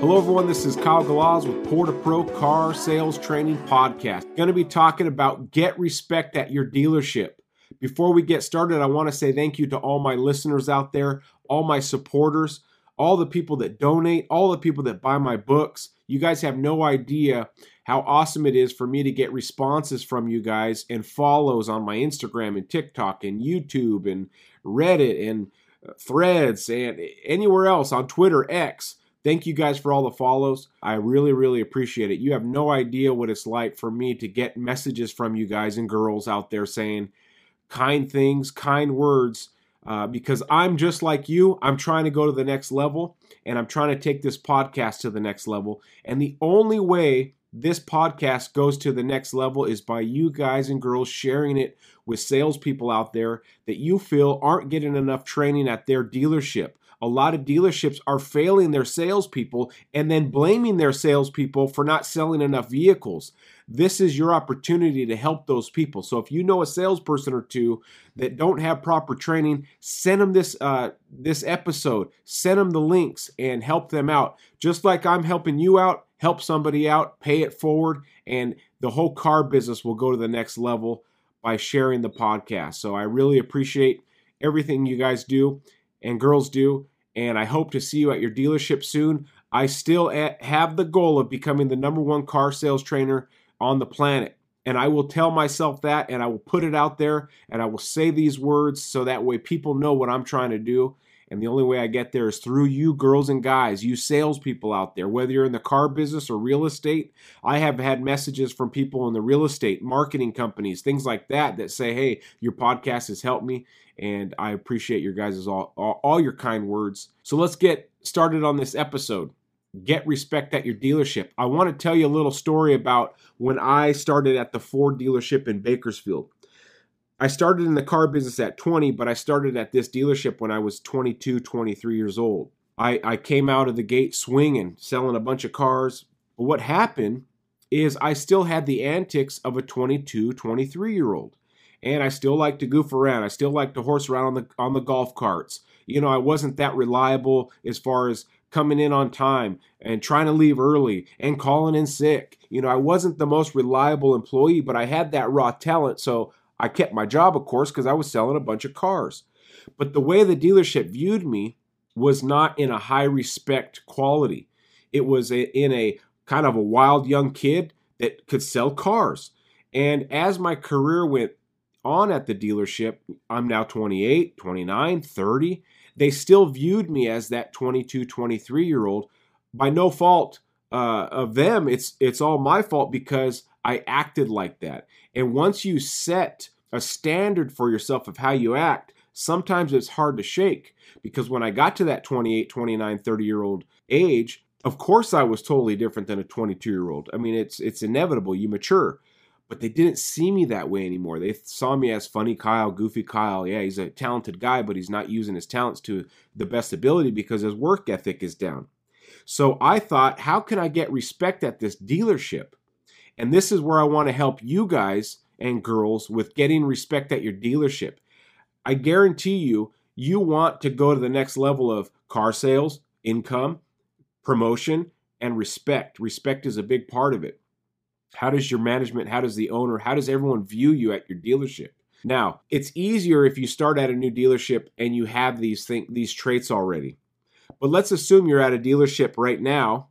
Hello everyone, this is Kyle Galaz with Poor2Pro Car Sales Training Podcast. I'm going to be talking about get respect at your dealership. Before we get started, I want to say thank you to all my listeners out there, all my supporters, all the people that donate, all the people that buy my books. You guys have no idea how awesome it is for me to get responses from you guys and follows on my Instagram and TikTok and YouTube and Reddit and Threads and anywhere else on Twitter X. Thank you guys for all the follows. I really, appreciate it. You have no idea what it's like for me to get messages from you guys and girls out there saying kind things, kind words, because I'm just like you. I'm trying to go to the next level, and I'm trying to take this podcast to the next level. And the only way this podcast goes to the next level is by you guys and girls sharing it with salespeople out there that you feel aren't getting enough training at their dealership. A lot of dealerships are failing their salespeople and then blaming their salespeople for not selling enough vehicles. This is your opportunity to help those people. So if you know a salesperson or two that don't have proper training, send them this episode. Send them the links and help them out. Just like I'm helping you out, help somebody out, pay it forward, and the whole car business will go to the next level by sharing the podcast. So I really appreciate everything you guys do and girls do, and I hope to see you at your dealership soon. I still have the goal of becoming the #1 car sales trainer on the planet, and I will tell myself that, and I will put it out there, and I will say these words so that way people know what I'm trying to do, and the only way I get there is through you girls and guys, you salespeople out there, whether you're in the car business or real estate. I have had messages from people in the real estate marketing companies, things like that, that say, hey, your podcast has helped me, and I appreciate your guys' all your kind words. So let's get started on this episode. Get respect at your dealership. I want to tell you a little story about when I started at the Ford dealership in Bakersfield. I started in the car business at 20, but I started at this dealership when I was 22, 23 years old. I came out of the gate swinging, selling a bunch of cars. But what happened is I still had the antics of a 22, 23-year-old. And I still like to goof around. I still like to horse around on the golf carts. You know, I wasn't that reliable as far as coming in on time and trying to leave early and calling in sick. You know, I wasn't the most reliable employee, but I had that raw talent. So I kept my job, of course, because I was selling a bunch of cars. But the way the dealership viewed me was not in a high respect quality. It was in a kind of a wild young kid that could sell cars. And as my career went on at the dealership, I'm now 28, 29, 30. They still viewed me as that 22, 23-year-old by no fault of them. It's all my fault because I acted like that. And once you set a standard for yourself of how you act, sometimes it's hard to shake. Because when I got to that 28, 29, 30-year-old age, of course I was totally different than a 22-year-old. I mean, it's inevitable. You mature. But they didn't see me that way anymore. They saw me as funny Kyle, goofy Kyle. Yeah, he's a talented guy, but he's not using his talents to the best ability because his work ethic is down. So I thought, how can I get respect at this dealership? And this is where I want to help you guys and girls with getting respect at your dealership. I guarantee you, you want to go to the next level of car sales, income, promotion, and respect. Respect is a big part of it. How does your management, how does the owner, how does everyone view you at your dealership? Now, it's easier if you start at a new dealership and you have these traits already. But let's assume you're at a dealership right now,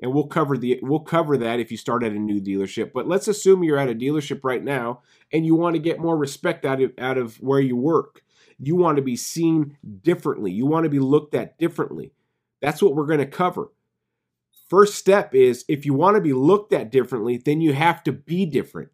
and we'll cover that if you start at a new dealership. But let's assume you're at a dealership right now and you want to get more respect out of where you work. You want to be seen differently. You want to be looked at differently. That's what we're going to cover. First step is, if you want to be looked at differently, then you have to be different.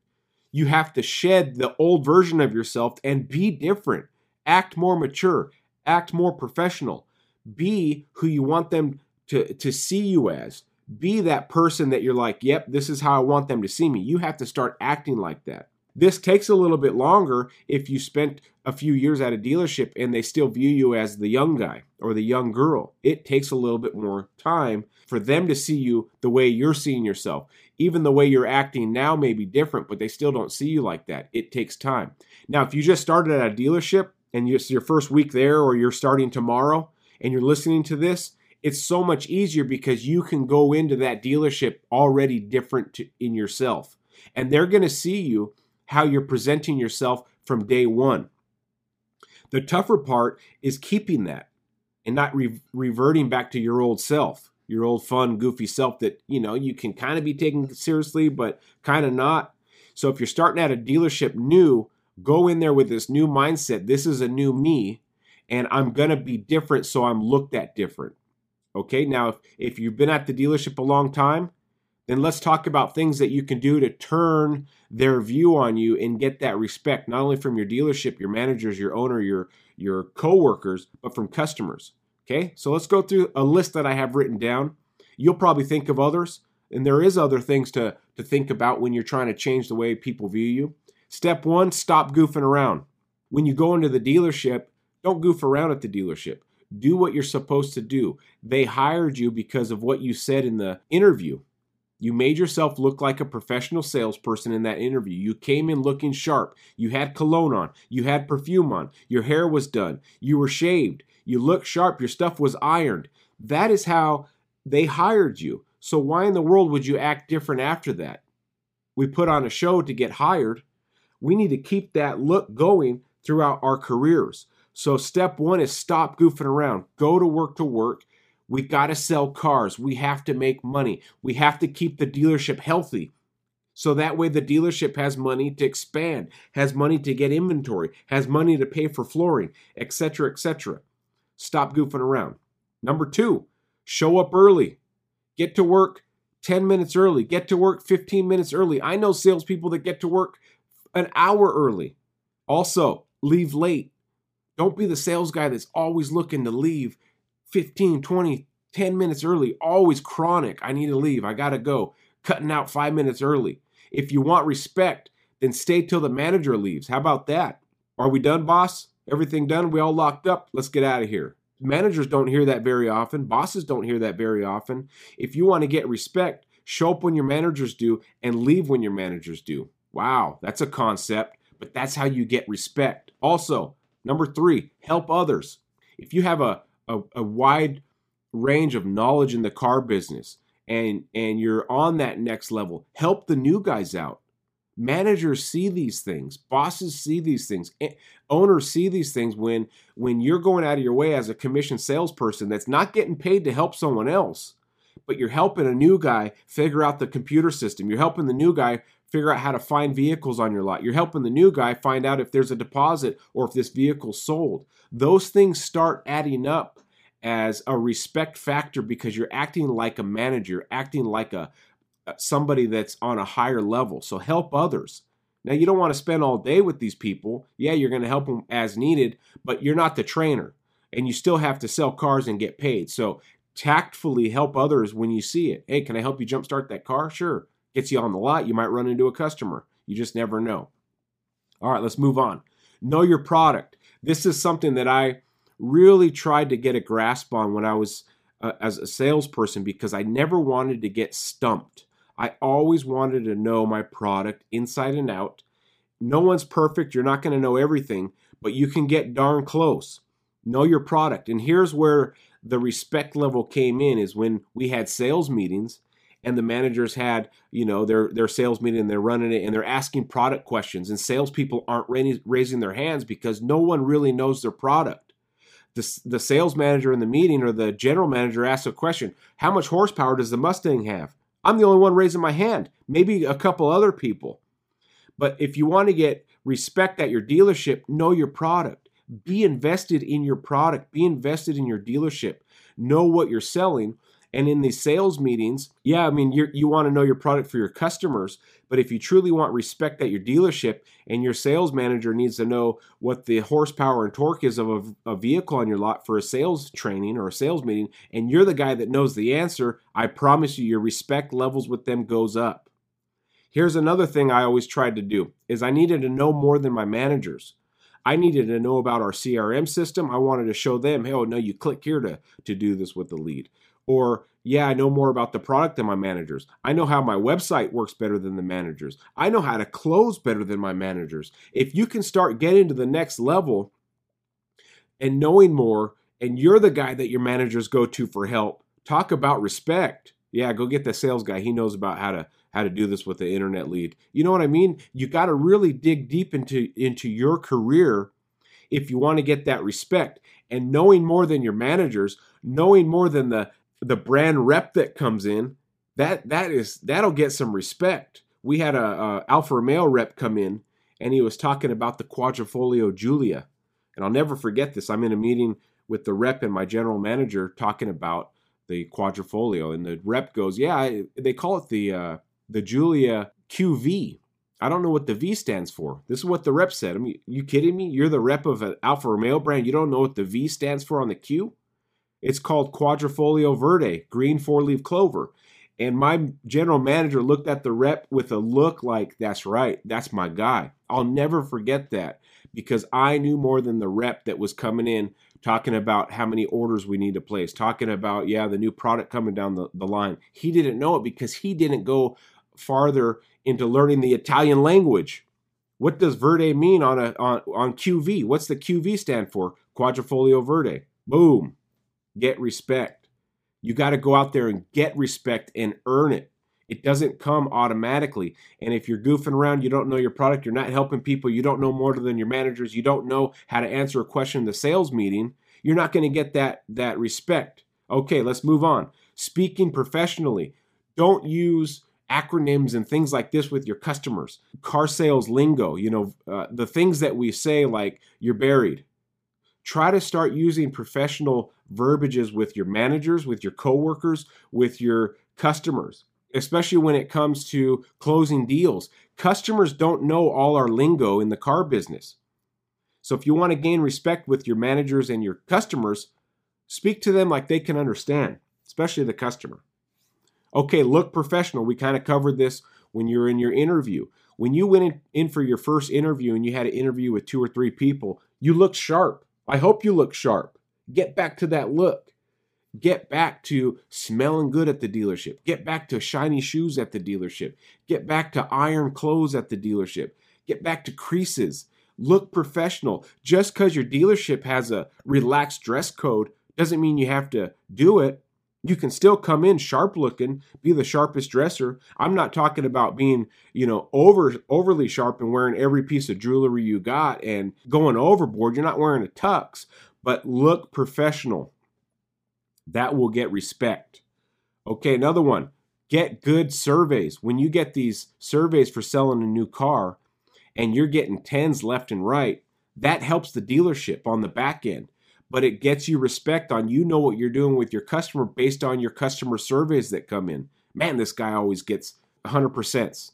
You have to shed the old version of yourself and be different. Act more mature. Act more professional. Be who you want them to see you as. Be that person that you're like, yep, this is how I want them to see me. You have to start acting like that. This takes a little bit longer if you spent a few years at a dealership and they still view you as the young guy or the young girl. It takes a little bit more time for them to see you the way you're seeing yourself. Even the way you're acting now may be different, but they still don't see you like that. It takes time. Now, if you just started at a dealership and it's your first week there, or you're starting tomorrow and you're listening to this, it's so much easier because you can go into that dealership already different in yourself. And they're going to see you how you're presenting yourself from day one. The tougher part is keeping that and not reverting back to your old self, your old fun, goofy self that, you know, you can kind of be taken seriously, but kind of not. So if you're starting at a dealership new, go in there with this new mindset. This is a new me, and I'm going to be different, so I'm looked at different. Okay, now if you've been at the dealership a long time, then let's talk about things that you can do to turn their view on you and get that respect, not only from your dealership, your managers, your owner, your coworkers, but from customers. Okay, so let's go through a list that I have written down. You'll probably think of others, and there is other things to think about when you're trying to change the way people view you. Step one, stop goofing around. When you go into the dealership, don't goof around at the dealership. Do what you're supposed to do. They hired you because of what you said in the interview. You made yourself look like a professional salesperson in that interview. You came in looking sharp. You had cologne on. You had perfume on. Your hair was done. You were shaved. You looked sharp. Your stuff was ironed. That is how they hired you. So why in the world would you act different after that? We put on a show to get hired. We need to keep that look going throughout our careers. So step one is stop goofing around. Go to work to work. We got to sell cars. We have to make money. We have to keep the dealership healthy. So that way the dealership has money to expand, has money to get inventory, has money to pay for flooring, etc., etc. Stop goofing around. Number two, show up early. Get to work 10 minutes early. Get to work 15 minutes early. I know salespeople that get to work an hour early. Also, leave late. Don't be the sales guy that's always looking to leave 15, 20, 10 minutes early, always chronic. I need to leave. I got to go. Cutting out 5 minutes early. If you want respect, then stay till the manager leaves. How about that? Are we done, boss? Everything done? We all locked up? Let's get out of here. Managers don't hear that very often. Bosses don't hear that very often. If you want to get respect, show up when your managers do and leave when your managers do. Wow, that's a concept, but that's how you get respect. Also, number three, help others. If you have a wide range of knowledge in the car business and you're on that next level, help the new guys out. Managers see these things. Bosses see these things. Owners see these things when you're going out of your way as a commission salesperson that's not getting paid to help someone else, but you're helping a new guy figure out the computer system. You're helping the new guy figure out how to find vehicles on your lot. You're helping the new guy find out if there's a deposit or if this vehicle's sold. Those things start adding up as a respect factor because you're acting like a manager, acting like somebody that's on a higher level. So help others. Now, you don't want to spend all day with these people. Yeah, you're going to help them as needed, but you're not the trainer, and you still have to sell cars and get paid. So tactfully help others when you see it. Hey, can I help you jumpstart that car? Sure. Gets you on the lot. You might run into a customer. You just never know. All right, let's move on. Know your product. This is something that I really tried to get a grasp on when I was as a salesperson because I never wanted to get stumped. I always wanted to know my product inside and out. No one's perfect. You're not going to know everything, but you can get darn close. Know your product. And here's where the respect level came in is when we had sales meetings and the managers had, you know, their sales meeting and they're running it and they're asking product questions and salespeople aren't raising their hands because no one really knows their product. The sales manager in the meeting or the general manager asks a question, how much horsepower does the Mustang have? I'm the only one raising my hand, maybe a couple other people. But if you want to get respect at your dealership, know your product. Be invested in your product. Be invested in your dealership. Know what you're selling. And in these sales meetings, yeah, I mean, you want to know your product for your customers, but if you truly want respect at your dealership and your sales manager needs to know what the horsepower and torque is of a vehicle on your lot for a sales training or a sales meeting, and you're the guy that knows the answer, I promise you your respect levels with them goes up. Here's another thing I always tried to do is I needed to know more than my managers. I needed to know about our CRM system. I wanted to show them, hey, oh, no, you click here to do this with the lead. Or, yeah, I know more about the product than my managers. I know how my website works better than the managers. I know how to close better than my managers. If you can start getting to the next level and knowing more, and you're the guy that your managers go to for help, talk about respect. Yeah, go get the sales guy. He knows about how to do this with the internet lead. You know what I mean? You got to really dig deep into your career if you want to get that respect. And knowing more than your managers, knowing more than the brand rep that comes in, that'll get some respect. We had a Alfa Romeo rep come in, and he was talking about the Quadrifoglio Giulia. And I'll never forget this. I'm in a meeting with the rep and my general manager talking about the Quadrifoglio, and the rep goes, yeah, they call it the Giulia QV. I don't know what the V stands for. This is what the rep said. I mean, you kidding me? You're the rep of an Alfa Romeo brand. You don't know what the V stands for on the Q? It's called Quadrifoglio Verde, green four-leaf clover. And my general manager looked at the rep with a look like, that's right, that's my guy. I'll never forget that because I knew more than the rep that was coming in talking about how many orders we need to place, talking about, yeah, the new product coming down the line. He didn't know it because he didn't go farther into learning the Italian language. What does Verde mean on QV? What's the QV stand for? Quadrifoglio Verde. Boom. Get respect. You got to go out there and get respect and earn it. It doesn't come automatically. And if you're goofing around, you don't know your product, you're not helping people, you don't know more than your managers, you don't know how to answer a question in the sales meeting, you're not going to get that respect. Okay, let's move on. Speaking professionally. Don't use acronyms and things like this with your customers. Car sales lingo, the things that we say like you're buried. Try to start using professional verbiages with your managers, with your coworkers, with your customers, especially when it comes to closing deals. Customers don't know all our lingo in the car business. So if you want to gain respect with your managers and your customers, speak to them like they can understand, especially the customer. Okay, look professional. We kind of covered this when you're in your interview. When you went in for your first interview and you had an interview with 2 or 3 people, you looked sharp. I hope you look sharp. Get back to that look. Get back to smelling good at the dealership. Get back to shiny shoes at the dealership. Get back to iron clothes at the dealership. Get back to creases. Look professional. Just because your dealership has a relaxed dress code doesn't mean you have to do it. You can still come in sharp looking, be the sharpest dresser. I'm not talking about being, overly sharp and wearing every piece of jewelry you got and going overboard. You're not wearing a tux, but look professional. That will get respect. Okay, another one. Get good surveys. When you get these surveys for selling a new car and you're getting 10s left and right, that helps the dealership on the back end. But it gets you respect on you know what you're doing with your customer based on your customer surveys that come in. Man, this guy always gets 100%.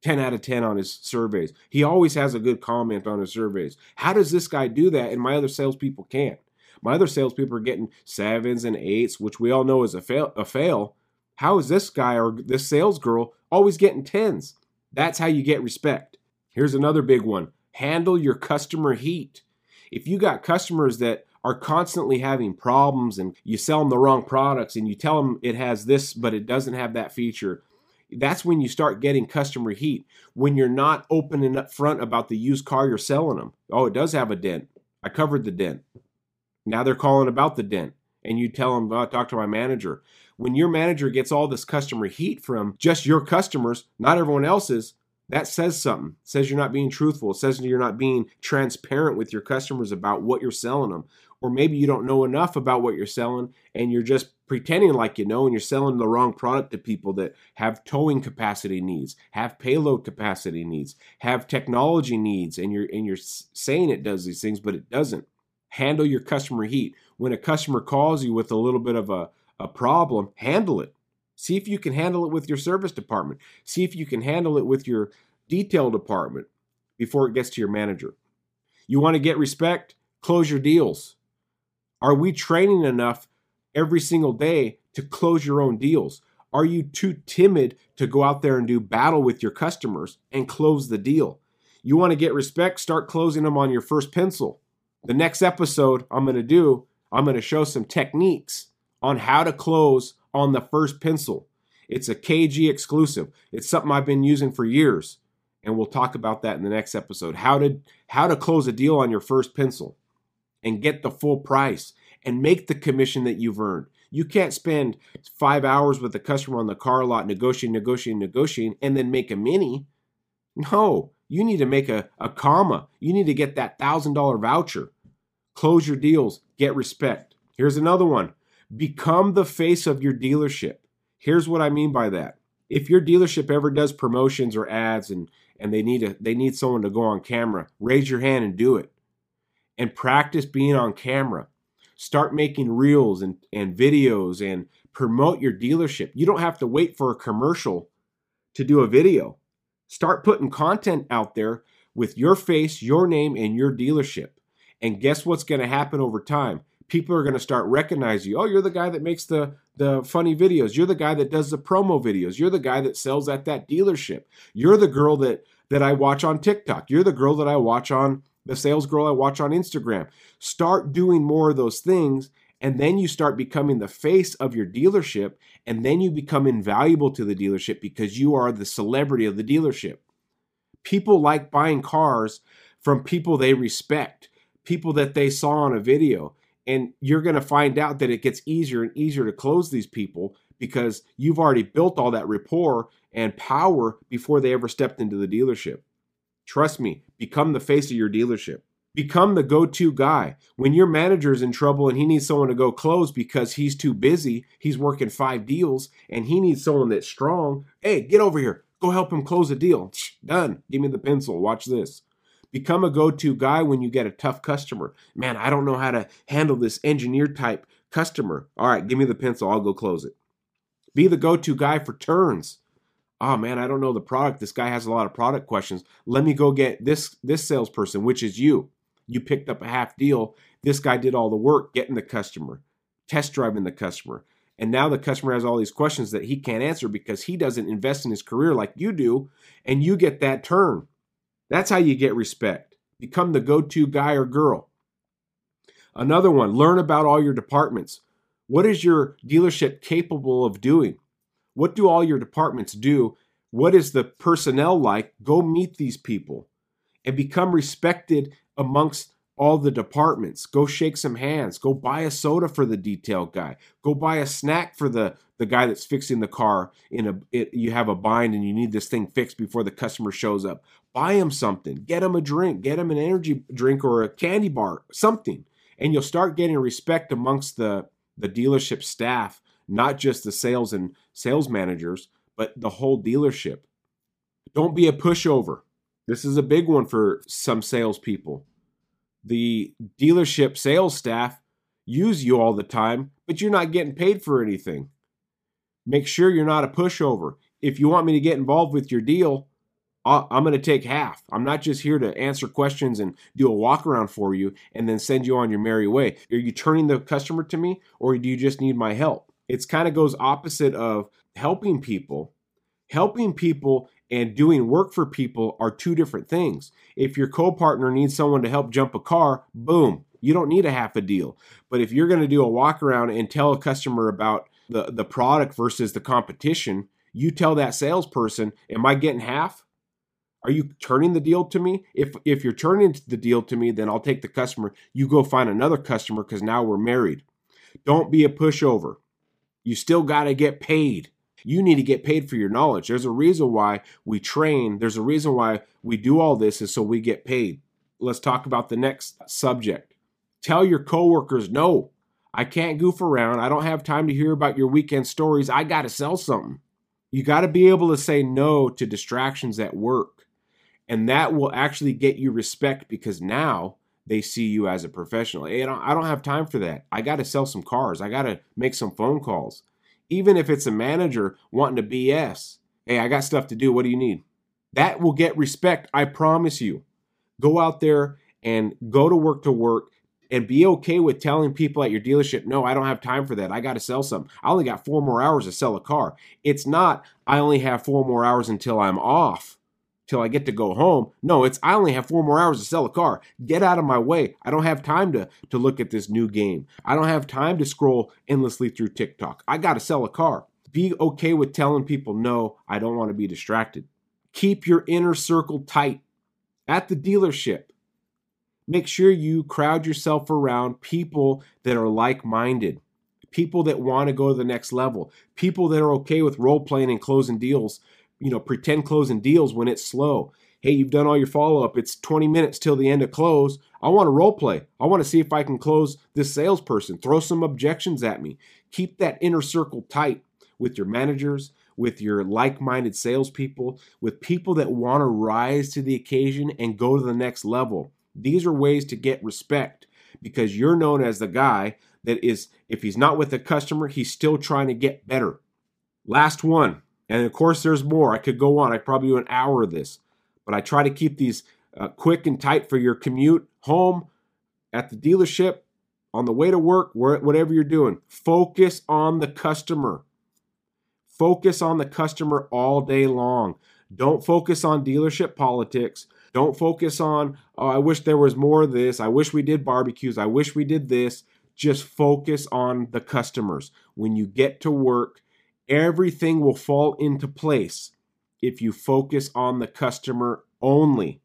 10 out of 10 on his surveys. He always has a good comment on his surveys. How does this guy do that and my other salespeople can't? My other salespeople are getting 7s and 8s, which we all know is a fail. How is this guy or this sales girl always getting 10s? That's how you get respect. Here's another big one. Handle your customer heat. If you got customers that are constantly having problems and you sell them the wrong products and you tell them it has this, but it doesn't have that feature, that's when you start getting customer heat. When you're not open and upfront about the used car you're selling them. Oh, it does have a dent. I covered the dent. Now they're calling about the dent. And you tell them, oh, talk to my manager. When your manager gets all this customer heat from just your customers, not everyone else's, that says something. It says you're not being truthful. It says you're not being transparent with your customers about what you're selling them. Or maybe you don't know enough about what you're selling and you're just pretending like you know and you're selling the wrong product to people that have towing capacity needs, have payload capacity needs, have technology needs, and you're saying it does these things, but it doesn't. Handle your customer heat. When a customer calls you with a little bit of a, a problem, handle it. See if you can handle it with your service department. See if you can handle it with your detail department before it gets to your manager. You want to get respect? Close your deals. Are we training enough every single day to close your own deals? Are you too timid to go out there and do battle with your customers and close the deal? You want to get respect? Start closing them on your first pencil. The next episode I'm going to show some techniques on how to close on the first pencil. It's a KG exclusive. It's something I've been using for years. And we'll talk about that in the next episode. How to close a deal on your first pencil and get the full price and make the commission that you've earned. You can't spend 5 hours with the customer on the car lot negotiating, and then make a mini. No, you need to make a comma. You need to get that $1,000 voucher. Close your deals. Get respect. Here's another one. Become the face of your dealership. Here's what I mean by that. If your dealership ever does promotions or ads and they need someone to go on camera, raise your hand and do it. And practice being on camera. Start making reels and videos and promote your dealership. You don't have to wait for a commercial to do a video. Start putting content out there with your face, your name, and your dealership. And guess what's going to happen over time? People are going to start recognizing you. Oh, you're the guy that makes the funny videos. You're the guy that does the promo videos. You're the guy that sells at that dealership. You're the girl that I watch on TikTok. You're the girl that I watch on, the sales girl I watch on Instagram. Start doing more of those things, and then you start becoming the face of your dealership, and then you become invaluable to the dealership because you are the celebrity of the dealership. People like buying cars from people they respect, people that they saw on a video. And you're going to find out that it gets easier and easier to close these people because you've already built all that rapport and power before they ever stepped into the dealership. Trust me, become the face of your dealership. Become the go-to guy. When your manager is in trouble and he needs someone to go close because he's too busy, he's working 5 deals, and he needs someone that's strong, hey, get over here. Go help him close a deal. Done. Give me the pencil. Watch this. Become a go-to guy when you get a tough customer. Man, I don't know how to handle this engineer type customer. All right, give me the pencil. I'll go close it. Be the go-to guy for turns. Oh man, I don't know the product. This guy has a lot of product questions. Let me go get this salesperson, which is you. You picked up a half deal. This guy did all the work getting the customer, test driving the customer. And now the customer has all these questions that he can't answer because he doesn't invest in his career like you do, and you get that turn. That's how you get respect. Become the go-to guy or girl. Another one, learn about all your departments. What is your dealership capable of doing? What do all your departments do? What is the personnel like? Go meet these people and become respected amongst all the departments. Go shake some hands. Go buy a soda for the detail guy. Go buy a snack for the guy that's fixing the car. You have a bind and you need this thing fixed before the customer shows up. Buy him something. Get him a drink. Get him an energy drink or a candy bar, something. And you'll start getting respect amongst the dealership staff, not just the sales and sales managers, but the whole dealership. Don't be a pushover. This is a big one for some salespeople. The dealership sales staff use you all the time, but you're not getting paid for anything. Make sure you're not a pushover. If you want me to get involved with your deal, I'm going to take half. I'm not just here to answer questions and do a walk around for you and then send you on your merry way. Are you turning the customer to me, or do you just need my help? It kind of goes opposite of helping people. Helping people and doing work for people are two different things. If your co-partner needs someone to help jump a car, boom, you don't need a half a deal. But if you're going to do a walk around and tell a customer about the product versus the competition, you tell that salesperson, am I getting half? Are you turning the deal to me? If you're turning the deal to me, then I'll take the customer. You go find another customer because now we're married. Don't be a pushover. You still got to get paid. You need to get paid for your knowledge. There's a reason why we train. There's a reason why we do all this is so we get paid. Let's talk about the next subject. Tell your coworkers, no, I can't goof around. I don't have time to hear about your weekend stories. I got to sell something. You got to be able to say no to distractions at work. And that will actually get you respect because now they see you as a professional. Hey, I don't have time for that. I got to sell some cars. I got to make some phone calls. Even if it's a manager wanting to BS. Hey, I got stuff to do. What do you need? That will get respect. I promise you. Go out there and go to work and be okay with telling people at your dealership, no, I don't have time for that. I got to sell something. I only got 4 more hours to sell a car. It's not, I only have 4 more hours until I'm off, till I get to go home. No, it's, I only have 4 more hours to sell a car. Get out of my way. I don't have time to look at this new game. I don't have time to scroll endlessly through TikTok. I got to sell a car. Be okay with telling people, no, I don't want to be distracted. Keep your inner circle tight at the dealership. Make sure you crowd yourself around people that are like-minded, people that want to go to the next level, people that are okay with role-playing and closing deals, you know, pretend closing deals when it's slow. Hey, you've done all your follow-up. It's 20 minutes till the end of close. I want to role-play. I want to see if I can close this salesperson. Throw some objections at me. Keep that inner circle tight with your managers, with your like-minded salespeople, with people that want to rise to the occasion and go to the next level. These are ways to get respect because you're known as the guy that is, if he's not with the customer, he's still trying to get better. Last one. And of course, there's more. I could go on. I probably do an hour of this, but I try to keep these quick and tight for your commute home, at the dealership, on the way to work, whatever you're doing. Focus on the customer. Focus on the customer all day long. Don't focus on dealership politics. Don't focus on, oh, I wish there was more of this. I wish we did barbecues. I wish we did this. Just focus on the customers. When you get to work, everything will fall into place if you focus on the customer only.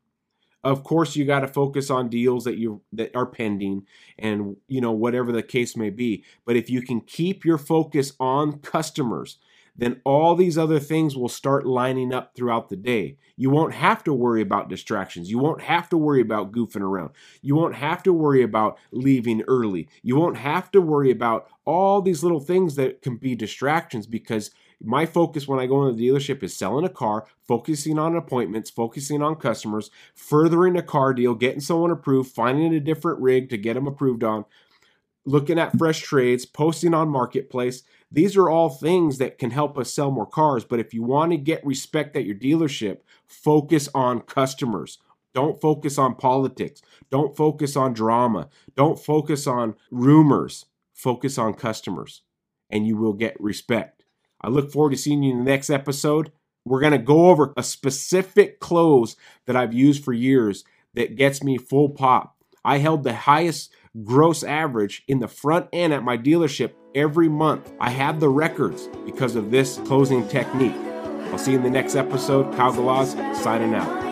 Of course, you got to focus on deals that are pending and, you know, whatever the case may be. But if you can keep your focus on customers, then all these other things will start lining up throughout the day. You won't have to worry about distractions. You won't have to worry about goofing around. You won't have to worry about leaving early. You won't have to worry about all these little things that can be distractions because my focus when I go into the dealership is selling a car, focusing on appointments, focusing on customers, furthering a car deal, getting someone approved, finding a different rig to get them approved on, looking at fresh trades, posting on Marketplace. These are all things that can help us sell more cars. But if you want to get respect at your dealership, focus on customers. Don't focus on politics. Don't focus on drama. Don't focus on rumors. Focus on customers, and you will get respect. I look forward to seeing you in the next episode. We're going to go over a specific close that I've used for years that gets me full pop. I held the highest gross average in the front end at my dealership every month. I have the records because of this closing technique. I'll see you in the next episode. Kyle Galaz signing out.